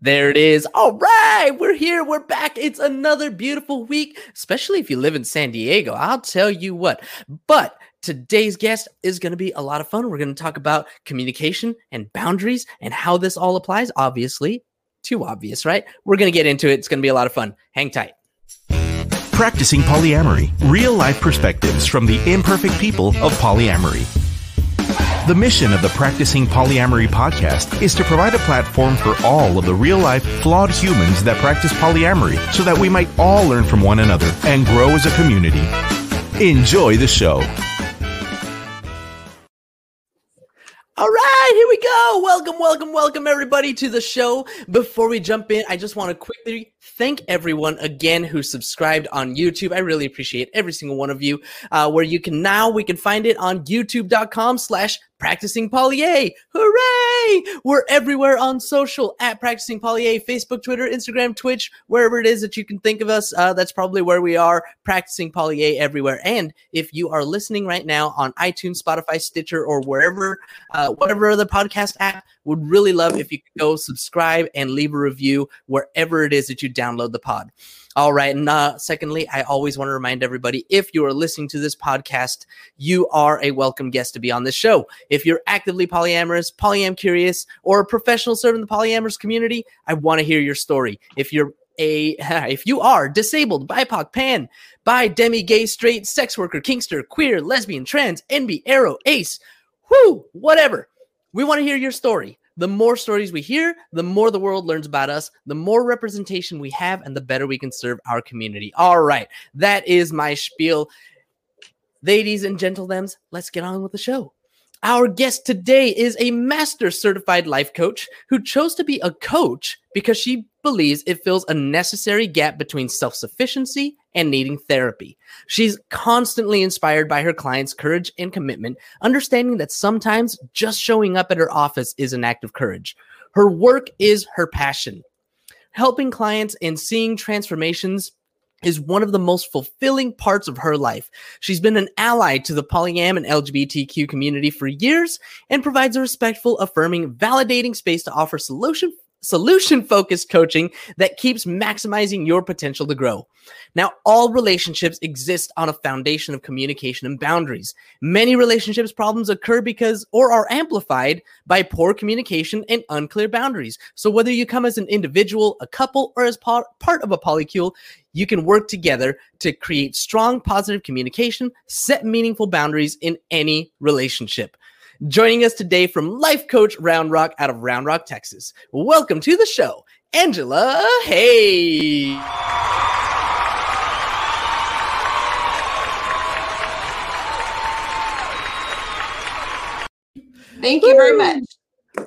There it is. All right, we're here. We're back. It's another beautiful week, especially if you live in San Diego. I'll tell you what. But today's guest is going to be a lot of fun. We're going to talk about communication and boundaries and how this all applies. Obviously, too obvious, right? We're going to get into it. It's going to be a lot of fun. Hang tight. Practicing Polyamory, real-life perspectives from the imperfect people of polyamory. The mission of the Practicing Polyamory podcast is to provide a platform for all of the real-life, flawed humans that practice polyamory so that we might all learn from one another and grow as a community. Enjoy the show. All right, here we go. Welcome, welcome, welcome, everybody, to the show. Before we jump in, I just want to quickly thank everyone again who subscribed on YouTube. I really appreciate every single one of you. Where you can now, we can find it on youtube.com/practicingpoly. Hooray! We're everywhere on social at Practicing Polyamory, Facebook, Twitter, Instagram, Twitch, wherever it is that you can think of us. That's probably where we are, Practicing Polyamory everywhere. And if you are listening right now on iTunes, Spotify, Stitcher, or wherever, whatever other podcast app, would really love if you could go subscribe and leave a review wherever it is that you download the pod. All right. And secondly, I always want to remind everybody, if you are listening to this podcast, you are a welcome guest to be on this show. If you're actively polyamorous, polyam curious, or a professional serving the polyamorous community, I want to hear your story. If you are disabled, BIPOC, pan, bi, demi, gay, straight, sex worker, kinkster, queer, lesbian, trans, NB, arrow, ace, whatever. We want to hear your story. The more stories we hear, the more the world learns about us, the more representation we have, and the better we can serve our community. All right, that is my spiel. Ladies and gentlemen, let's get on with the show. Our guest today is a master certified life coach who chose to be a coach because she believes it fills a necessary gap between self-sufficiency and needing therapy. She's constantly inspired by her clients' courage and commitment, understanding that sometimes just showing up at her office is an act of courage. Her work is her passion. Helping clients and seeing transformations is one of the most fulfilling parts of her life. She's been an ally to the polyam and LGBTQ community for years and provides a respectful, affirming, validating space to offer solution-focused coaching that keeps maximizing your potential to grow. Now, all relationships exist on a foundation of communication and boundaries. Many relationships problems occur because or are amplified by poor communication and unclear boundaries. So whether you come as an individual, a couple, or as part of a polycule, you can work together to create strong, positive communication, set meaningful boundaries in any relationship. Joining us today from Life Coach Round Rock out of Round Rock, Texas. Welcome to the show, Angela Hay. Thank you very much.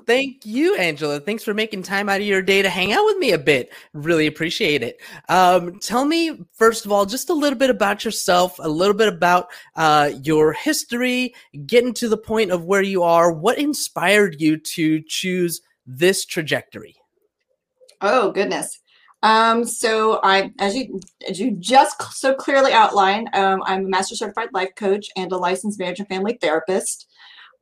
Thank you, Angela. Thanks for making time out of your day to hang out with me a bit. Really appreciate it. Tell me, first of all, just a little bit about yourself, a little bit about your history, getting to the point of where you are. What inspired you to choose this trajectory? Oh, goodness. So as you just so clearly outlined, I'm a master certified life coach and a licensed marriage and family therapist.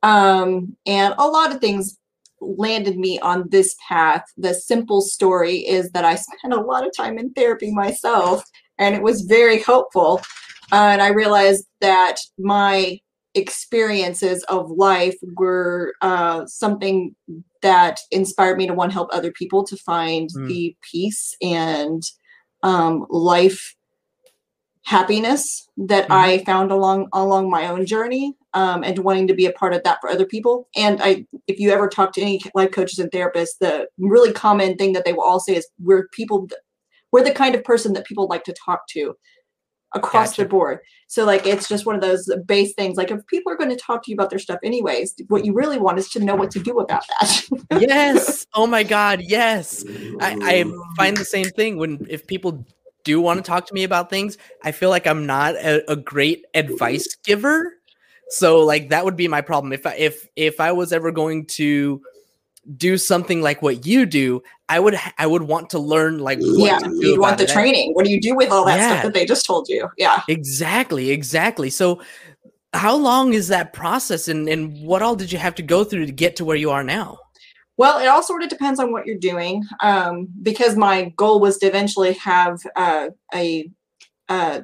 And a lot of things landed me on this path. The simple story is that I spent a lot of time in therapy myself, and it was very helpful. And I realized that my experiences of life were something that inspired me to want to help other people to find the peace and life happiness that I found along my own journey. And wanting to be a part of that for other people. And if you ever talk to any life coaches and therapists, the really common thing that they will all say is we're the kind of person that people like to talk to across the board. So like, it's just one of those base things. Like if people are going to talk to you about their stuff anyways, what you really want is to know what to do about that. Yes. Oh my God. Yes. I find the same thing if people do want to talk to me about things, I feel like I'm not a great advice giver. So like that would be my problem. If I was ever going to do something like what you do, I would want to learn like what to do. You'd want the training. What do you do with all that stuff that they just told you? Yeah. Exactly. So how long is that process and what all did you have to go through to get to where you are now? Well, it all sort of depends on what you're doing, because my goal was to eventually have a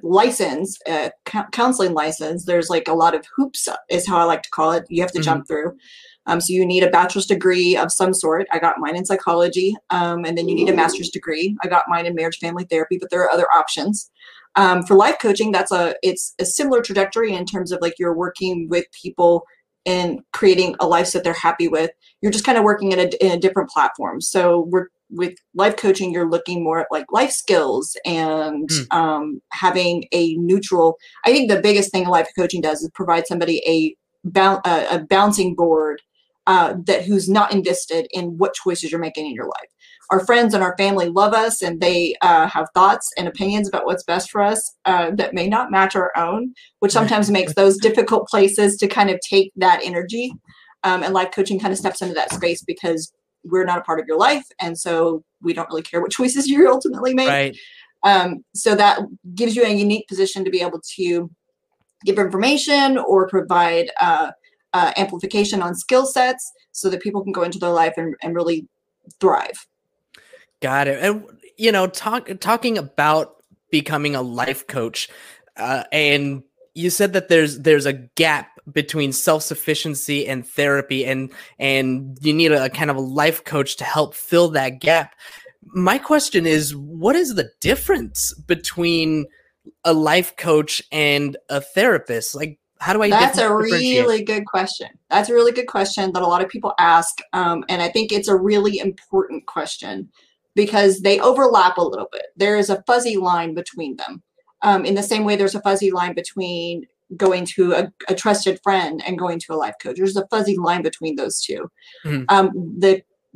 license, a counseling license. There's like a lot of hoops is how I like to call it. You have to jump through. So you need a bachelor's degree of some sort. I got mine in psychology. And then you need a master's degree. I got mine in marriage family therapy, but there are other options. For life coaching, it's a similar trajectory in terms of like you're working with people and creating a life that they're happy with. You're just kind of working in a different platform. So with life coaching, you're looking more at like life skills and having a neutral. I think the biggest thing life coaching does is provide somebody a bouncing board who's not invested in what choices you're making in your life. Our friends and our family love us, and they have thoughts and opinions about what's best for us that may not match our own, which sometimes makes those difficult places to kind of take that energy. And life coaching kind of steps into that space because we're not a part of your life. And so we don't really care what choices you ultimately make. Right. So that gives you a unique position to be able to give information or provide amplification on skill sets so that people can go into their life and really thrive. Got it. And, you know, talking about becoming a life coach, and you said that there's a gap between self-sufficiency and therapy, and you need a kind of a life coach to help fill that gap. My question is, what is the difference between a life coach and a therapist? Like, how do I? That's a really good question. That's a really good question that a lot of people ask. And I think it's a really important question, because they overlap a little bit. There is a fuzzy line between them. In the same way, there's a fuzzy line between going to a trusted friend and going to a life coach. There's a fuzzy line between those two.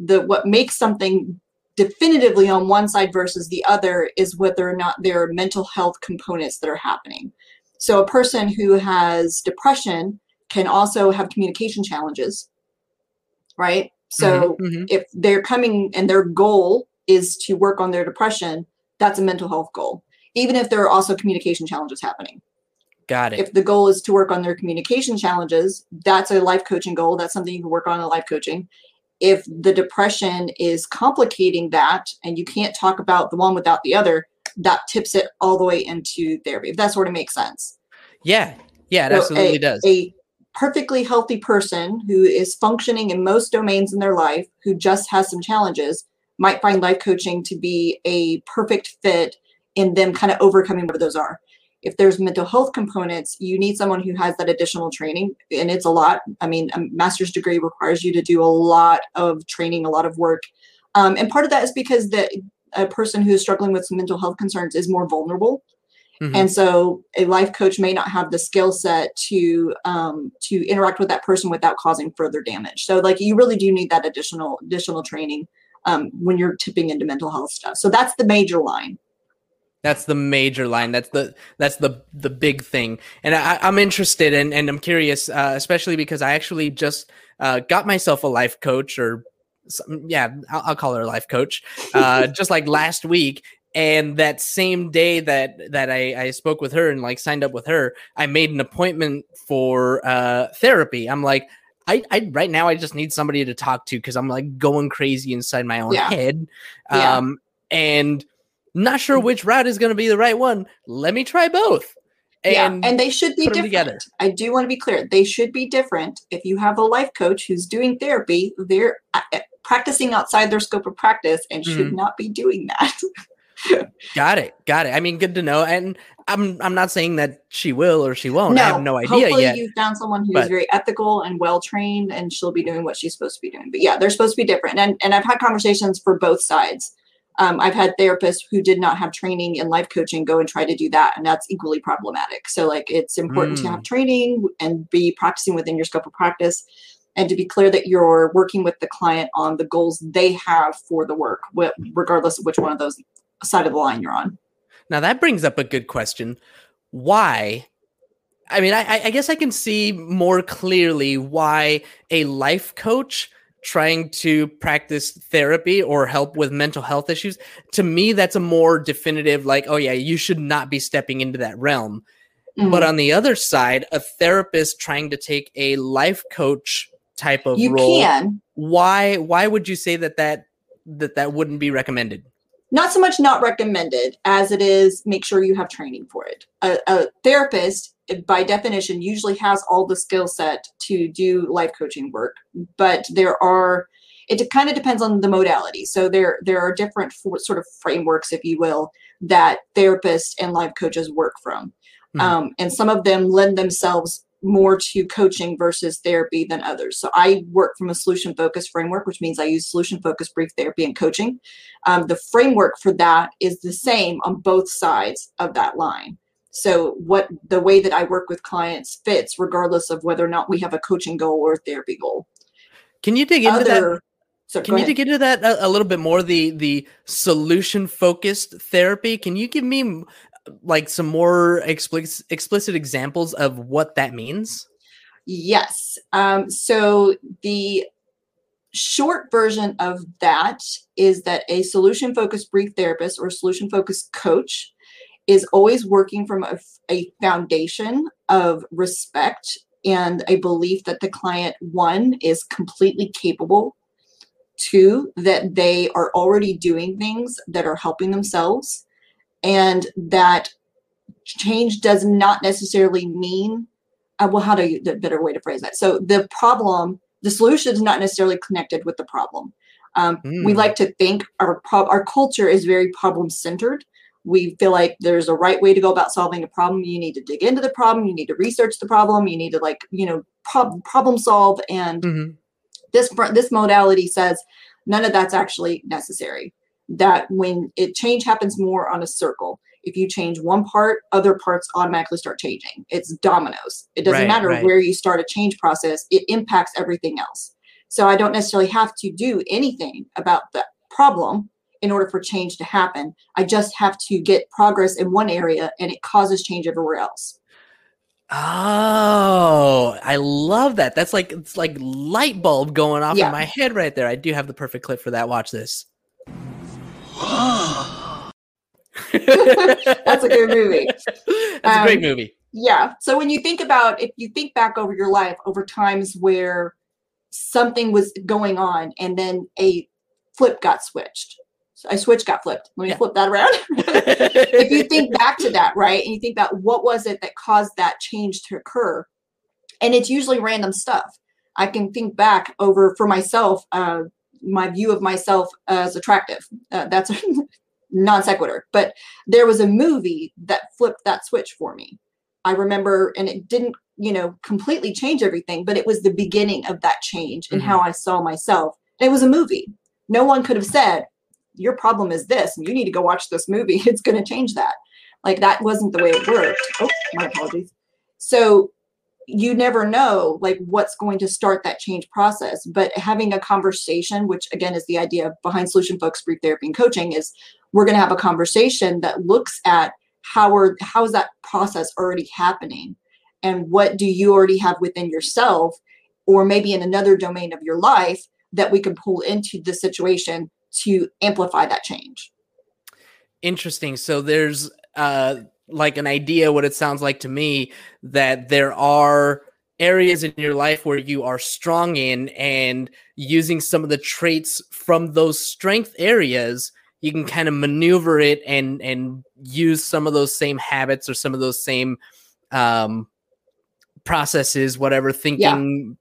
What makes something definitively on one side versus the other is whether or not there are mental health components that are happening. So a person who has depression can also have communication challenges, right? So if they're coming and their goal is to work on their depression, that's a mental health goal, even if there are also communication challenges happening. Got it. If the goal is to work on their communication challenges, that's a life coaching goal. That's something you can work on in life coaching. If the depression is complicating that and you can't talk about the one without the other, that tips it all the way into therapy, if that sort of makes sense. Yeah. Yeah, it absolutely does. A perfectly healthy person who is functioning in most domains in their life, who just has some challenges, might find life coaching to be a perfect fit in them kind of overcoming whatever those are. If there's mental health components, you need someone who has that additional training, and it's a lot. I mean, a master's degree requires you to do a lot of training, a lot of work. And part of that is because a person who is struggling with some mental health concerns is more vulnerable. And so a life coach may not have the skill set to interact with that person without causing further damage. So like, you really do need that additional training when you're tipping into mental health stuff. So that's the major line. That's the major line. That's the big thing. And I'm interested and I'm curious, especially because I actually just got myself a life coach, or I'll call her a life coach, just like last week. And that same day that I spoke with her and like signed up with her, I made an appointment for therapy. I'm like, I right now I just need somebody to talk to, because I'm like going crazy inside my own head, and not sure which route is going to be the right one. Let me try both. And they should be different. I do want to be clear. They should be different. If you have a life coach who's doing therapy, they're practicing outside their scope of practice and should not be doing that. Got it. I mean, good to know. And I'm not saying that she will or she won't. No, I have no idea hopefully yet. You found someone who's very ethical and well-trained, and she'll be doing what she's supposed to be doing. But yeah, they're supposed to be different. And I've had conversations for both sides. I've had therapists who did not have training in life coaching go and try to do that, and that's equally problematic. So like, it's important to have training and be practicing within your scope of practice, and to be clear that you're working with the client on the goals they have for the work, regardless of which one of those side of the line you're on. Now that brings up a good question. Why? I mean, I guess I can see more clearly why a life coach trying to practice therapy or help with mental health issues, to me, that's a more definitive, like, oh yeah, you should not be stepping into that realm. But on the other side, a therapist trying to take a life coach type of you role, can. Why would you say that wouldn't be recommended? Not so much not recommended as it is make sure you have training for it. A therapist, by definition, usually has all the skill set to do life coaching work, but it kind of depends on the modality. So there are different sort of frameworks, if you will, that therapists and life coaches work from. Mm-hmm. And some of them lend themselves more to coaching versus therapy than others. So I work from a solution-focused framework, which means I use solution-focused brief therapy and coaching. The framework for that is the same on both sides of that line. So the way that I work with clients fits regardless of whether or not we have a coaching goal or a therapy goal. Can you dig into that? So can you dig into that a little bit more, the solution-focused therapy? Can you give me like some more explicit examples of what that means? Yes. So the short version of that is that a solution-focused brief therapist or solution-focused coach is always working from a foundation of respect and a belief that the client, one, is completely capable, two, that they are already doing things that are helping themselves, and that change does not necessarily mean, the better way to phrase that. So the solution is not necessarily connected with the problem. We like to think our culture is very problem-centered. We feel like there's a right way to go about solving a problem. You need to dig into the problem. You need to research the problem. You need to problem solve. And this modality says none of that's actually necessary. That when change happens more on a circle, if you change one part, other parts automatically start changing. It's dominoes. It doesn't matter where you start a change process. It impacts everything else. So I don't necessarily have to do anything about the problem in order for change to happen. I just have to get progress in one area and it causes change everywhere else. Oh, I love that. That's like, it's like light bulb going off in my head right there. I do have the perfect clip for that. Watch this. That's a good movie. That's a great movie. Yeah. So when you think about, if you think back over your life, over times where something was going on and then a flip got switched. A switch got flipped. Let me flip that around. If you think back to that, right? And you think about what was it that caused that change to occur? And it's usually random stuff. I can think back over for myself, my view of myself as attractive. That's a non sequitur. But there was a movie that flipped that switch for me. I remember, and it didn't, completely change everything, but it was the beginning of that change and how I saw myself. And it was a movie. No one could have said, your problem is this, and you need to go watch this movie. It's going to change that. Like that wasn't the way it worked. Oh, my apologies. So you never know like what's going to start that change process, but having a conversation, which again is the idea behind solution-focused brief therapy and coaching, is we're going to have a conversation that looks at how is that process already happening? And what do you already have within yourself or maybe in another domain of your life that we can pull into the situation to amplify that change. Interesting. So there's like an idea, what it sounds like to me, that there are areas in your life where you are strong in, and using some of the traits from those strength areas, you can kind of maneuver it and use some of those same habits or some of those same processes, whatever, thinking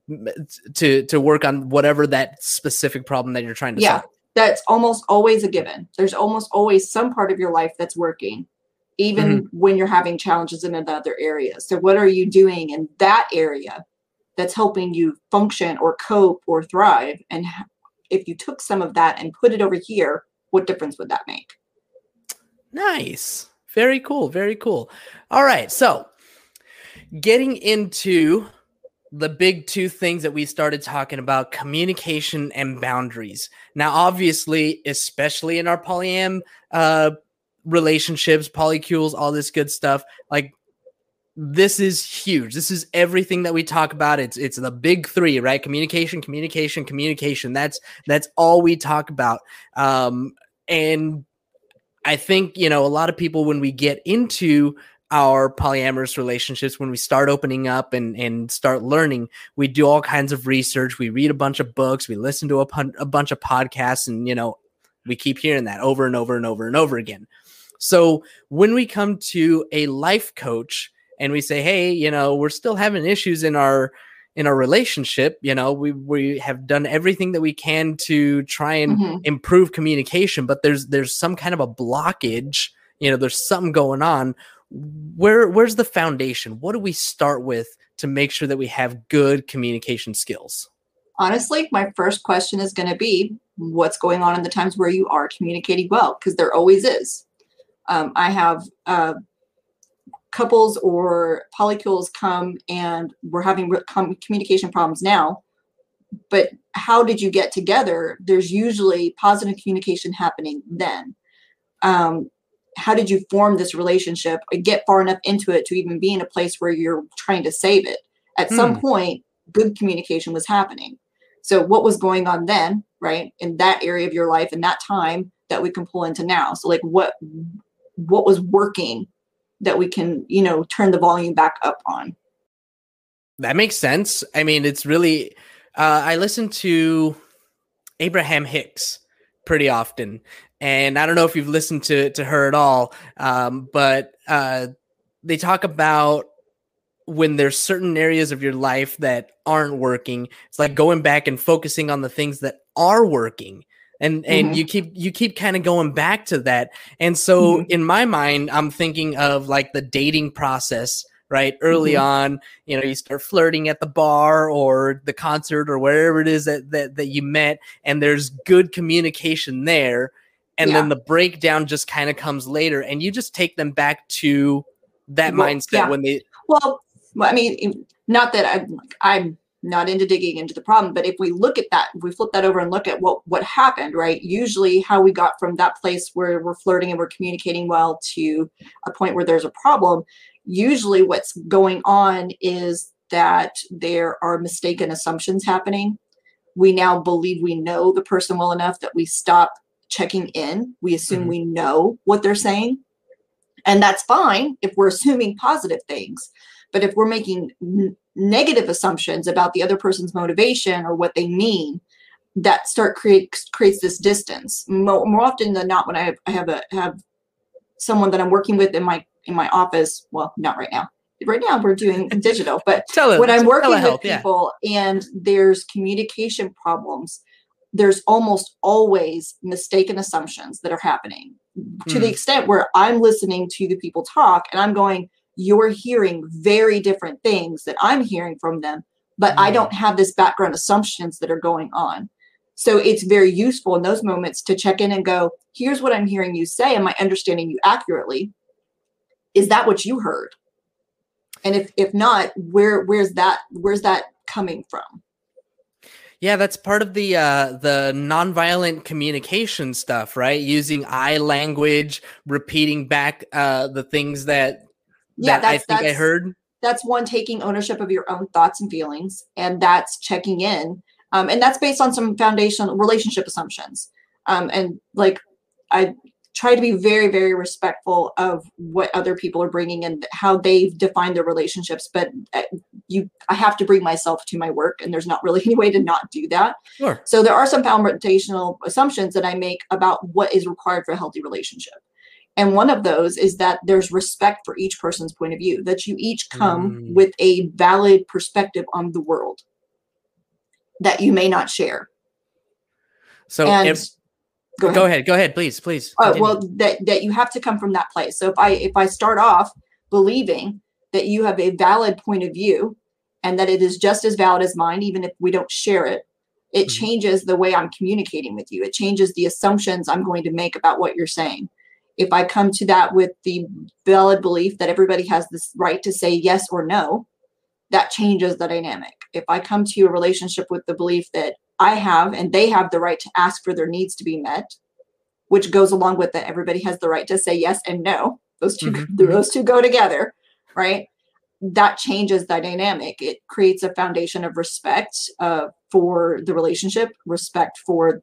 to work on whatever that specific problem that you're trying to solve. That's almost always a given. There's almost always some part of your life that's working, even when you're having challenges in another area. So what are you doing in that area that's helping you function or cope or thrive? And if you took some of that and put it over here, what difference would that make? Nice. Very cool. Very cool. All right. So getting into the big two things that we started talking about, communication and boundaries. Now, obviously, especially in our polyam relationships, polycules, all this good stuff, like this is huge. This is everything that we talk about. It's the big three, right? Communication, communication, communication. That's all we talk about. And I think, a lot of people, when we get into our polyamorous relationships, when we start opening up and start learning, we do all kinds of research. We read a bunch of books. We listen to a bunch of podcasts, and, you know, we keep hearing that over and over and over and over again. So when we come to a life coach and we say, hey, you know, we're still having issues in our relationship, you know, we have done everything that we can to try and improve communication, but there's some kind of a blockage, you know, there's something going on. Where's the foundation? What do we start with to make sure that we have good communication skills? Honestly, my first question is going to be, what's going on in the times where you are communicating well? Because there always is. I have couples or polycules come and we're having communication problems now, but how did you get together? There's usually positive communication happening then. How did you form this relationship and get far enough into it to even be in a place where you're trying to save it? At some point, good communication was happening. So what was going on then, right? In that area of your life and that time that we can pull into now. So like what was working that we can, you know, turn the volume back up on. That makes sense. I mean, it's really, I listen to Abraham Hicks pretty often. And I don't know if you've listened to her at all, but they talk about when there's certain areas of your life that aren't working, it's like going back and focusing on the things that are working. And you keep kind of going back to that. And so in my mind, I'm thinking of like the dating process, right? Early on, you know, you start flirting at the bar or the concert or wherever it is that you met, and there's good communication there. And then the breakdown just kind of comes later, and you just take them back to that mindset when they. Well, I mean, not that I'm not into digging into the problem, but if we look at that, if we flip that over and look at what happened, right? Usually how we got from that place where we're flirting and we're communicating well to a point where there's a problem. Usually what's going on is that there are mistaken assumptions happening. We now believe we know the person well enough that we stop checking in. We assume we know what they're saying. And that's fine if we're assuming positive things. But if we're making negative assumptions about the other person's motivation or what they mean, that creates this distance. More often than not, when I have someone that I'm working with in my office, well, not right now. Right now we're doing digital, but when I'm working with people and there's communication problems, there's almost always mistaken assumptions that are happening to the extent where I'm listening to the people talk and I'm going, you're hearing very different things that I'm hearing from them, but I don't have this background assumptions that are going on. So it's very useful in those moments to check in and go, here's what I'm hearing you say. Am I understanding you accurately? Is that what you heard? And if not, where's that coming from? Yeah, that's part of the nonviolent communication stuff, right? Using eye language, repeating back the things that I heard. That's one, taking ownership of your own thoughts and feelings, and that's checking in. And that's based on some foundational relationship assumptions. And like, I try to be very, very respectful of what other people are bringing and how they've defined their relationships. But I have to bring myself to my work, and there's not really any way to not do that. Sure. So there are some foundational assumptions that I make about what is required for a healthy relationship. And one of those is that there's respect for each person's point of view, that you each come with a valid perspective on the world that you may not share. So go ahead, please. That you have to come from that place. So if I start off believing that you have a valid point of view and that it is just as valid as mine, even if we don't share it, it changes the way I'm communicating with you. It changes the assumptions I'm going to make about what you're saying. If I come to that with the valid belief that everybody has this right to say yes or no, that changes the dynamic. If I come to a relationship with the belief that I have and they have the right to ask for their needs to be met, which goes along with that everybody has the right to say yes and no, those two go together, right? That changes the dynamic. It creates a foundation of respect for the relationship, respect for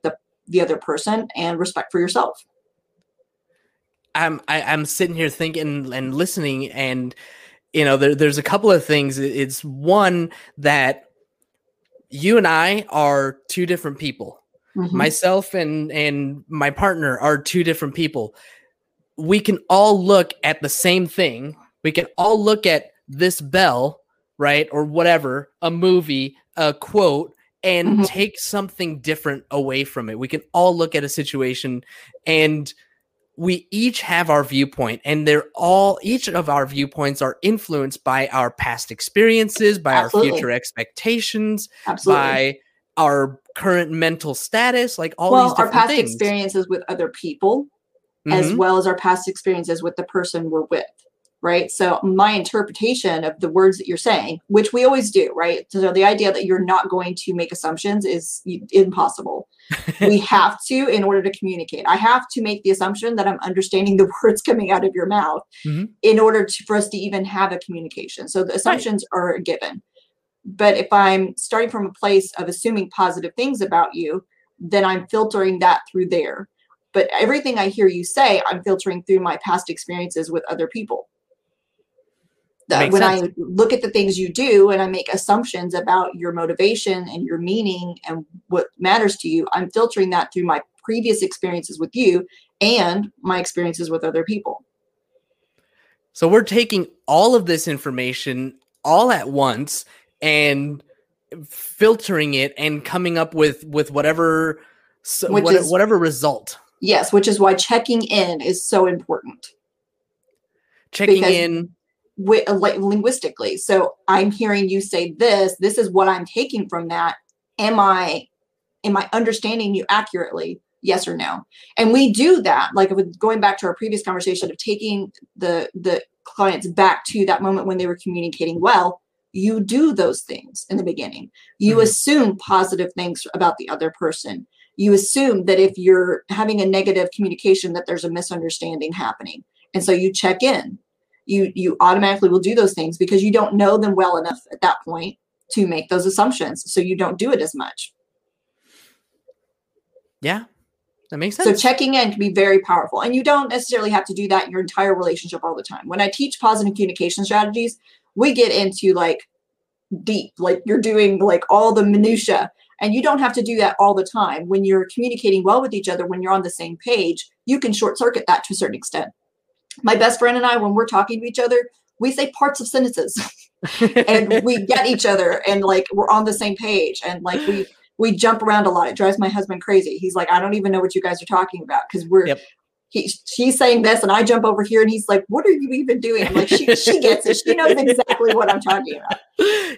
the other person, and respect for yourself. I'm sitting here thinking and listening, and you know, there's a couple of things. It's one that you and I are two different people. Mm-hmm. Myself and my partner are two different people. We can all look at the same thing. We can all look at this bell, right? Or whatever, a movie, a quote, and mm-hmm. take something different away from it. We can all look at a situation, and we each have our viewpoint, and each of our viewpoints are influenced by our past experiences, by Absolutely. Our future expectations, Absolutely. By our current mental status, like all these different things. Our past experiences with other people, mm-hmm. as well as our past experiences with the person we're with, right? So my interpretation of the words that you're saying, which we always do, right? So the idea that you're not going to make assumptions is impossible. We have to, in order to communicate, I have to make the assumption that I'm understanding the words coming out of your mouth mm-hmm. in order for us to even have a communication. So the assumptions right. are given. But if I'm starting from a place of assuming positive things about you, then I'm filtering that through there. But everything I hear you say, I'm filtering through my past experiences with other people. That when sense. I look at the things you do and I make assumptions about your motivation and your meaning and what matters to you, I'm filtering that through my previous experiences with you and my experiences with other people. So we're taking all of this information all at once and filtering it and coming up with whatever result. Yes, which is why checking in is so important. Linguistically. So I'm hearing you say this is what I'm taking from that. Am I understanding you accurately? Yes or no? And we do that. Like going back to our previous conversation of taking the clients back to that moment when they were communicating well, you do those things in the beginning. You mm-hmm. assume positive things about the other person. You assume that if you're having a negative communication, that there's a misunderstanding happening. And so you check in. You automatically will do those things because you don't know them well enough at that point to make those assumptions. So you don't do it as much. Yeah, that makes sense. So checking in can be very powerful. And you don't necessarily have to do that in your entire relationship all the time. When I teach positive communication strategies, we get into deep, you're doing all the minutia. And you don't have to do that all the time. When you're communicating well with each other, when you're on the same page, you can short circuit that to a certain extent. My best friend and I, when we're talking to each other, we say parts of sentences and we get each other and we're on the same page. And we jump around a lot. It drives my husband crazy. He's like, I don't even know what you guys are talking about. Cause she's saying this and I jump over here and he's like, what are you even doing? I'm like, she gets it. She knows exactly what I'm talking about.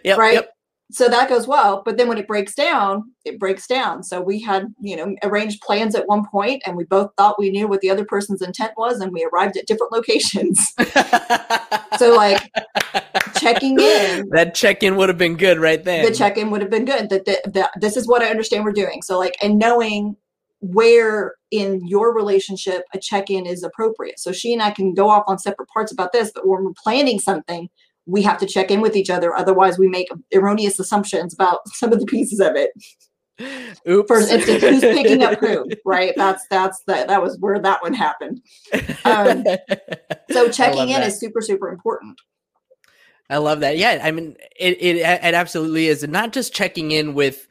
Yep, right. Yep. So that goes well. But then when it breaks down, it breaks down. So we had, arranged plans at one point and we both thought we knew what the other person's intent was and we arrived at different locations. So checking in. That check-in would have been good right then. The check-in would have been good. That this is what I understand we're doing. So and knowing where in your relationship a check-in is appropriate. So she and I can go off on separate parts about this, but when we're planning something, we have to check in with each other. Otherwise, we make erroneous assumptions about some of the pieces of it. Oops. For instance, who's picking up who, right? That was where that one happened. So checking in is super, super important. I love that. Yeah. I mean, it absolutely is. And not just checking in with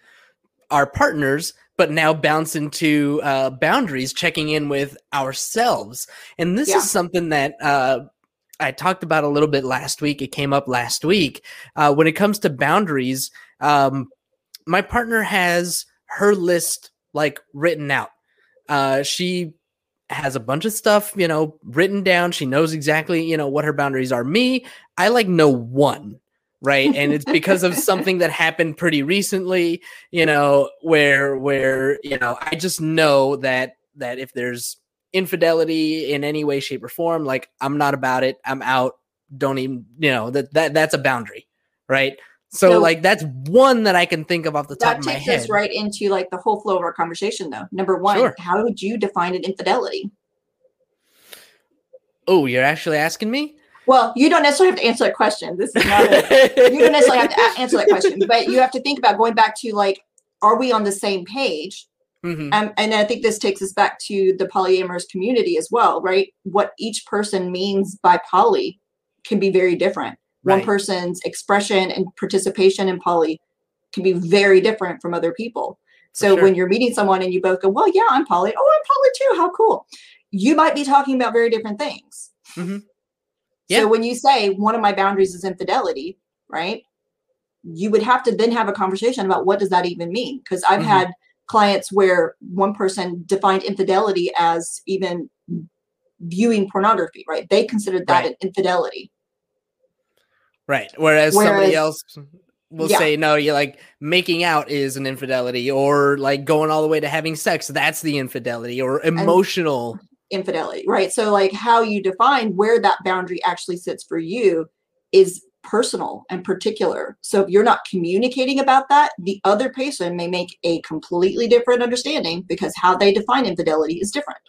our partners, but now bouncing to boundaries, checking in with ourselves. And this is something that, I talked about a little bit last week. It came up last week. When it comes to boundaries, my partner has her list written out. She has a bunch of stuff, written down. She knows exactly, what her boundaries are. Me, I know one, right? And it's because of something that happened pretty recently, where, I just know that if there's infidelity in any way, shape, or form, I'm not about it. I'm out. Don't even, that's a boundary. Right. So that's one that I can think of off the top of my head. That takes us right into the whole flow of our conversation though. Number one, sure. How would you define an infidelity? Oh, you're actually asking me? Well, you don't necessarily have to answer that question. You don't necessarily have to answer that question, but you have to think about going back to are we on the same page? Mm-hmm. And I think this takes us back to the polyamorous community as well, right? What each person means by poly can be very different. Right. One person's expression and participation in poly can be very different from other people. So when you're meeting someone and you both go, well, yeah, I'm poly. Oh, I'm poly too. How cool. You might be talking about very different things. Mm-hmm. Yeah. So when you say one of my boundaries is infidelity, right? You would have to then have a conversation about what does that even mean? Because I've mm-hmm. had clients where one person defined infidelity as even viewing pornography, right? They considered that an infidelity. Right. Whereas somebody else will say, no, you're like making out is an infidelity, or like going all the way to having sex. That's the infidelity, or emotional infidelity. Right. So like how you define where that boundary actually sits for you is personal and particular. So if you're not communicating about that, the other person may make a completely different understanding because how they define infidelity is different.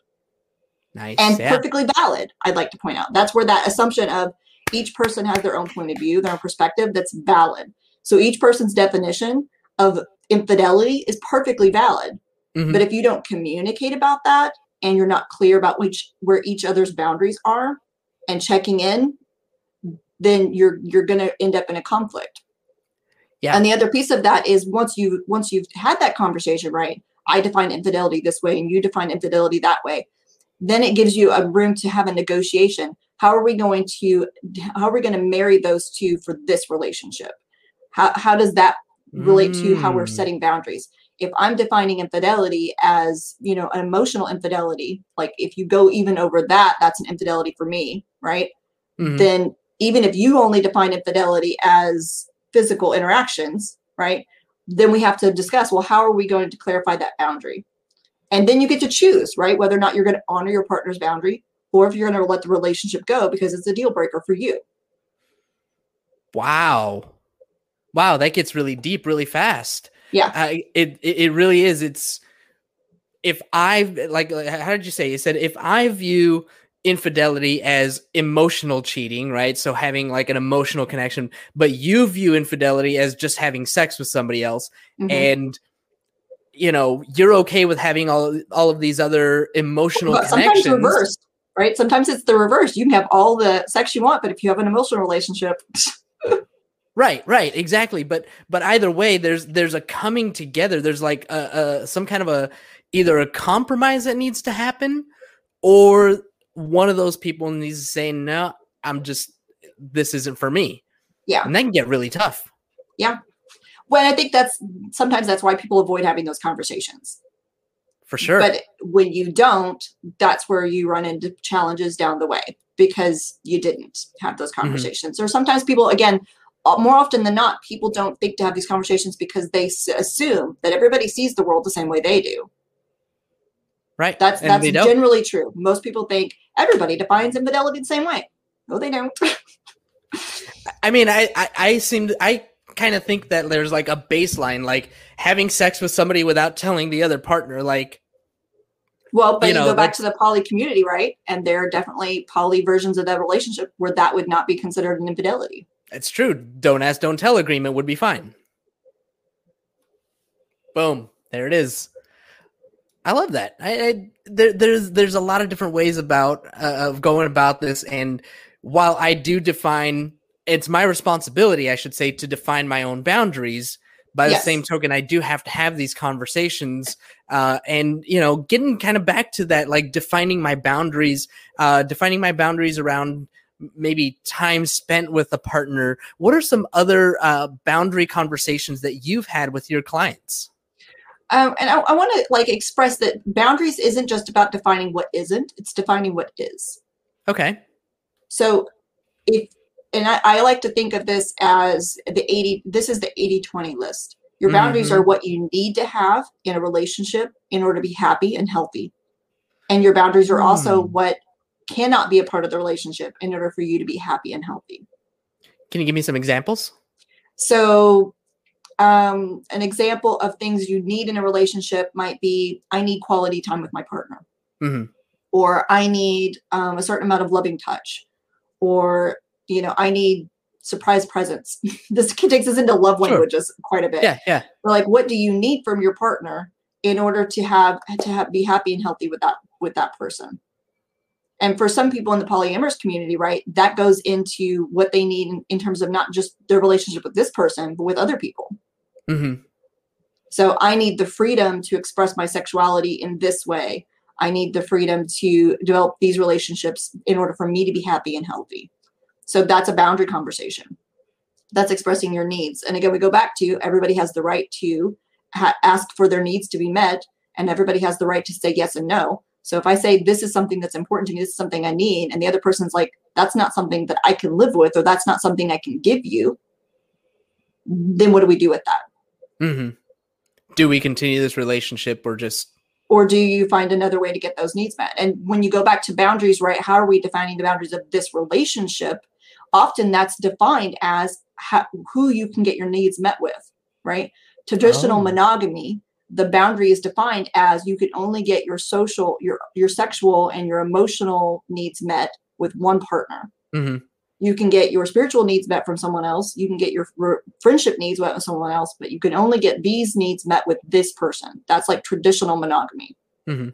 Nice. And perfectly valid. I'd like to point out that's where that assumption of each person has their own point of view, their own perspective that's valid. So each person's definition of infidelity is perfectly valid. Mm-hmm. But if you don't communicate about that and you're not clear about where each other's boundaries are and checking in, then you're going to end up in a conflict. Yeah. And the other piece of that is once you've had that conversation, right? I define infidelity this way and you define infidelity that way. Then it gives you a room to have a negotiation. How are we going to marry those two for this relationship? How does that relate to how we're setting boundaries? If I'm defining infidelity as, you know, an emotional infidelity, like if you go even over that, that's an infidelity for me, right? Mm-hmm. Then even if you only define infidelity as physical interactions, right? Then we have to discuss, well, how are we going to clarify that boundary? And then you get to choose, right? Whether or not you're going to honor your partner's boundary or if you're going to let the relationship go because it's a deal breaker for you. Wow. That gets really deep, really fast. Yeah. It really is. It's if I how did you say? You said, if I view infidelity as emotional cheating, right? So having like an emotional connection, but you view infidelity as just having sex with somebody else. Mm-hmm. And you know, you're okay with having all of these other emotional connections. Sometimes reversed, right? Sometimes it's the reverse. You can have all the sex you want, but if you have an emotional relationship. Right, exactly. But either way, there's a coming together. There's like some kind of either a compromise that needs to happen, or one of those people needs to say, no, this isn't for me. Yeah. And that can get really tough. Yeah. Well, I think sometimes that's why people avoid having those conversations. For sure. But when you don't, that's where you run into challenges down the way because you didn't have those conversations. Mm-hmm. Or sometimes people, again, more often than not, people don't think to have these conversations because they assume that everybody sees the world the same way they do. Right. That's generally true. Most people think everybody defines infidelity the same way. No, they don't. I mean, I kind of think that there's like a baseline, like having sex with somebody without telling the other partner, like. Well, but you go back to the poly community, right? And there are definitely poly versions of that relationship where that would not be considered an infidelity. It's true. Don't ask, don't tell agreement would be fine. Boom. There it is. I love that. There's a lot of different ways of going about this. And while I do define, it's my responsibility, I should say, to define my own boundaries. By the same token, I do have to have these conversations and, you know, getting kind of back to that, like defining my boundaries around maybe time spent with a partner. What are some other boundary conversations that you've had with your clients? And I want to like express that boundaries isn't just about defining what isn't, it's defining what is. Okay. So I like to think of this as this is the 80-20 list. Your boundaries mm-hmm. are what you need to have in a relationship in order to be happy and healthy. And your boundaries are also what cannot be a part of the relationship in order for you to be happy and healthy. Can you give me some examples? So an example of things you need in a relationship might be, I need quality time with my partner, mm-hmm. or I need a certain amount of loving touch, or, you know, I need surprise presents. This takes us into love languages quite a bit. Yeah. But like, what do you need from your partner? in order to be happy and healthy with that person. And for some people in the polyamorous community, right, that goes into what they need in terms of not just their relationship with this person, but with other people. Mm-hmm. So I need the freedom to express my sexuality in this way. I need the freedom to develop these relationships in order for me to be happy and healthy. So that's a boundary conversation. That's expressing your needs. And again, we go back to everybody has the right to ask for their needs to be met, and everybody has the right to say yes and no. So if I say this is something that's important to me, this is something I need, and the other person's like, that's not something that I can live with, or that's not something I can give you, then what do we do with that? Mm-hmm. Do we continue this relationship or do you find another way to get those needs met? And when you go back to boundaries, right, how are we defining the boundaries of this relationship? Often that's defined as who you can get your needs met with, right? Traditional monogamy, the boundary is defined as you can only get your social, your sexual and your emotional needs met with one partner. Mm-hmm. You can get your spiritual needs met from someone else. You can get your friendship needs met with someone else, but you can only get these needs met with this person. That's like traditional monogamy. Mm-hmm.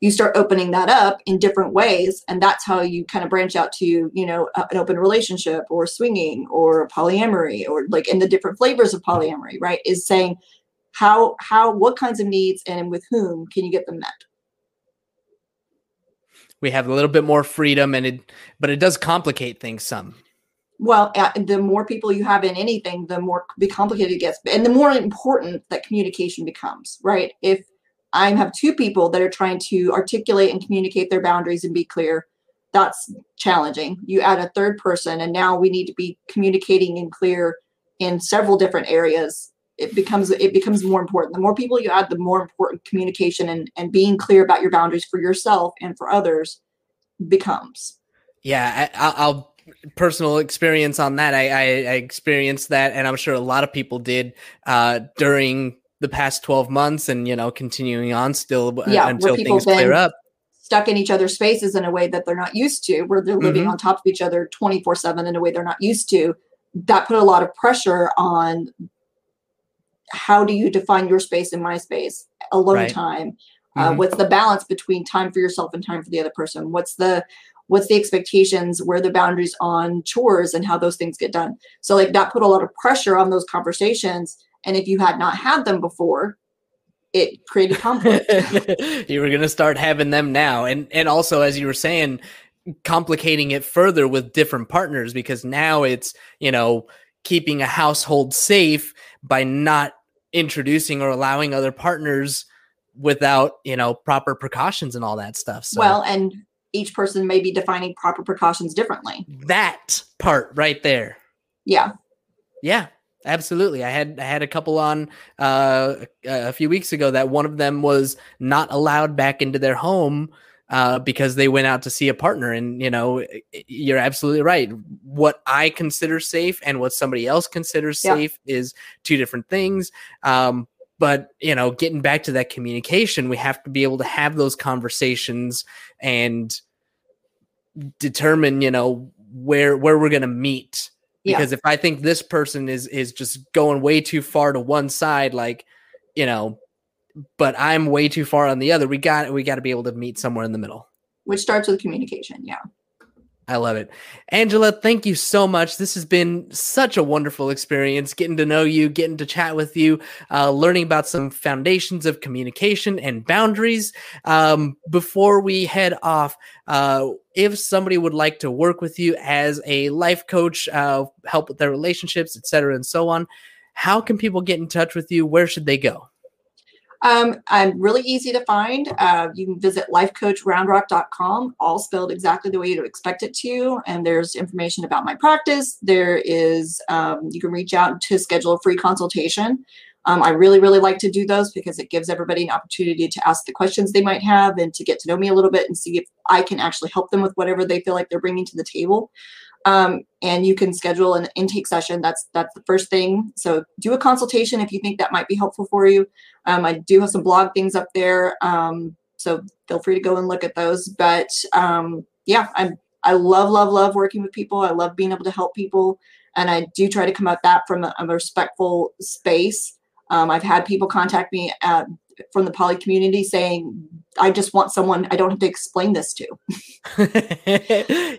You start opening that up in different ways, and that's how you kind of branch out to, you know, an open relationship or swinging or polyamory, or like in the different flavors of polyamory, right, is saying what kinds of needs and with whom can you get them met? We have a little bit more freedom, but it does complicate things some. Well, the more people you have in anything, the more complicated it gets, and the more important that communication becomes, right? If I have two people that are trying to articulate and communicate their boundaries and be clear, that's challenging. You add a third person, and now we need to be communicating and clear in several different areas. It becomes more important. The more people you add, the more important communication and being clear about your boundaries for yourself and for others becomes. Yeah, I'll personal experience on that. I experienced that, and I'm sure a lot of people did during the past 12 months, and you know, continuing on still until things clear up. Stuck in each other's spaces in a way that they're not used to, where they're living mm-hmm. on top of each other 24/7 in a way they're not used to. That put a lot of pressure on. How do you define your space and my space? Alone right. time. Mm-hmm. What's the balance between time for yourself and time for the other person? What's the expectations? Where are the boundaries on chores and how those things get done? So like that put a lot of pressure on those conversations. And if you had not had them before, it created conflict. You were going to start having them now. And also, as you were saying, complicating it further with different partners, because now it's, you know, keeping a household safe by not introducing or allowing other partners without, you know, proper precautions and all that stuff. So. Well, and each person may be defining proper precautions differently. That part right there. Yeah. Yeah. Absolutely. I had a couple on a few weeks ago that one of them was not allowed back into their home because they went out to see a partner. And, you know, you're absolutely right. What I consider safe and what somebody else considers safe is two different things. But, you know, getting back to that communication, we have to be able to have those conversations and determine, you know, where we're going to meet. Because if I think this person is just going way too far to one side, like, you know, but I'm way too far on the other, we got to be able to meet somewhere in the middle. Which starts with communication, yeah. I love it. Angela, thank you so much. This has been such a wonderful experience, getting to know you, getting to chat with you, learning about some foundations of communication and boundaries. Before we head off, if somebody would like to work with you as a life coach, help with their relationships, et cetera, and so on, how can people get in touch with you? Where should they go? I'm really easy to find. You can visit lifecoachroundrock.com, all spelled exactly the way you'd expect it to. And there's information about my practice. There is, you can reach out to schedule a free consultation. I really, really like to do those because it gives everybody an opportunity to ask the questions they might have and to get to know me a little bit and see if I can actually help them with whatever they feel like they're bringing to the table. And you can schedule an intake session. That's the first thing. So do a consultation if you think that might be helpful for you. I do have some blog things up there. So feel free to go and look at those. But I love, love, love working with people. I love being able to help people. And I do try to come at that from a respectful space. I've had people contact me from the poly community saying, I just want someone I don't have to explain this to.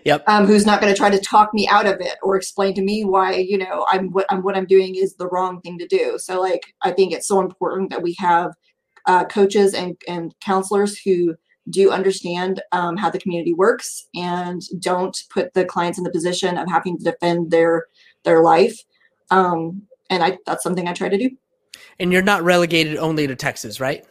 Yep. Who's not going to try to talk me out of it or explain to me why, you know, what I'm doing is the wrong thing to do. So like, I think it's so important that we have coaches and counselors who do understand how the community works and don't put the clients in the position of having to defend their life. That's something I try to do. And you're not relegated only to Texas, right?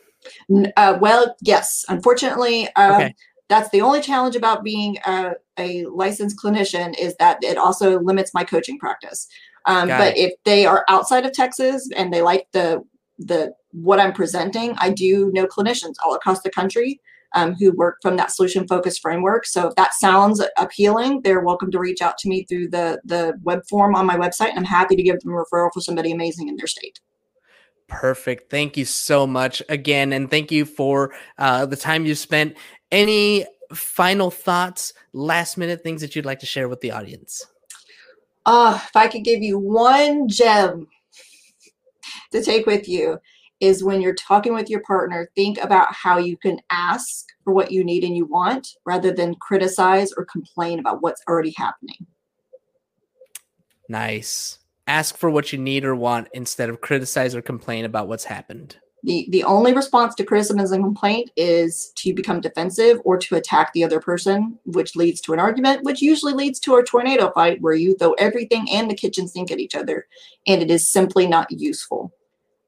Well, yes. Unfortunately, okay. That's the only challenge about being a licensed clinician is that it also limits my coaching practice. But if they are outside of Texas and they like what I'm presenting, I do know clinicians all across the country who work from that solution-focused framework. So if that sounds appealing, they're welcome to reach out to me through the web form on my website, and I'm happy to give them a referral for somebody amazing in their state. Perfect. Thank you so much again. And thank you for the time you spent. Any final thoughts, last minute things that you'd like to share with the audience? If I could give you one gem to take with you is when you're talking with your partner, think about how you can ask for what you need and you want rather than criticize or complain about what's already happening. Nice. Ask for what you need or want instead of criticize or complain about what's happened. The only response to criticism and complaint is to become defensive or to attack the other person, which leads to an argument, which usually leads to a tornado fight where you throw everything and the kitchen sink at each other, and it is simply not useful.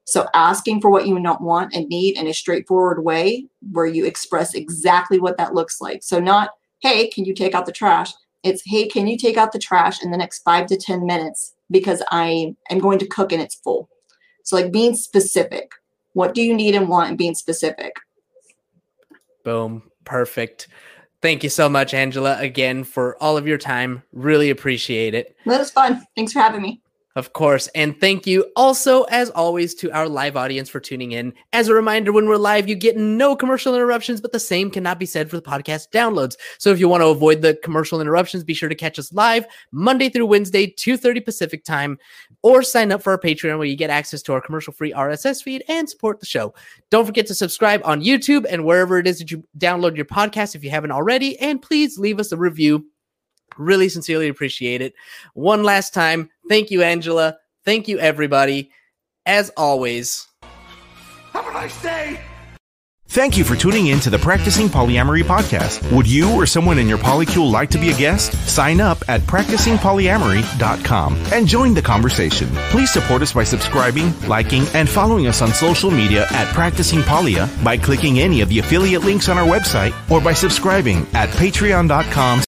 So asking for what you don't want and need in a straightforward way where you express exactly what that looks like. So not, hey, can you take out the trash? It's, hey, can you take out the trash in the next 5 to 10 minutes? Because I am going to cook and it's full. So like being specific, what do you need and want, and being specific. Boom. Perfect. Thank you so much, Angela, again, for all of your time. Really appreciate it. That was fun. Thanks for having me. Of course. And thank you also, as always, to our live audience for tuning in. As a reminder, when we're live, you get no commercial interruptions, but the same cannot be said for the podcast downloads. So if you want to avoid the commercial interruptions, be sure to catch us live Monday through Wednesday, 2:30 Pacific time, or sign up for our Patreon where you get access to our commercial-free RSS feed and support the show. Don't forget to subscribe on YouTube and wherever it is that you download your podcast if you haven't already. And please leave us a review. Really sincerely appreciate it. One last time, thank you, Angela. Thank you, everybody. As always, have a nice day. Thank you for tuning in to the Practicing Polyamory podcast. Would you or someone in your polycule like to be a guest? Sign up at practicingpolyamory.com and join the conversation. Please support us by subscribing, liking, and following us on social media at Practicing Polya by clicking any of the affiliate links on our website or by subscribing at patreon.com.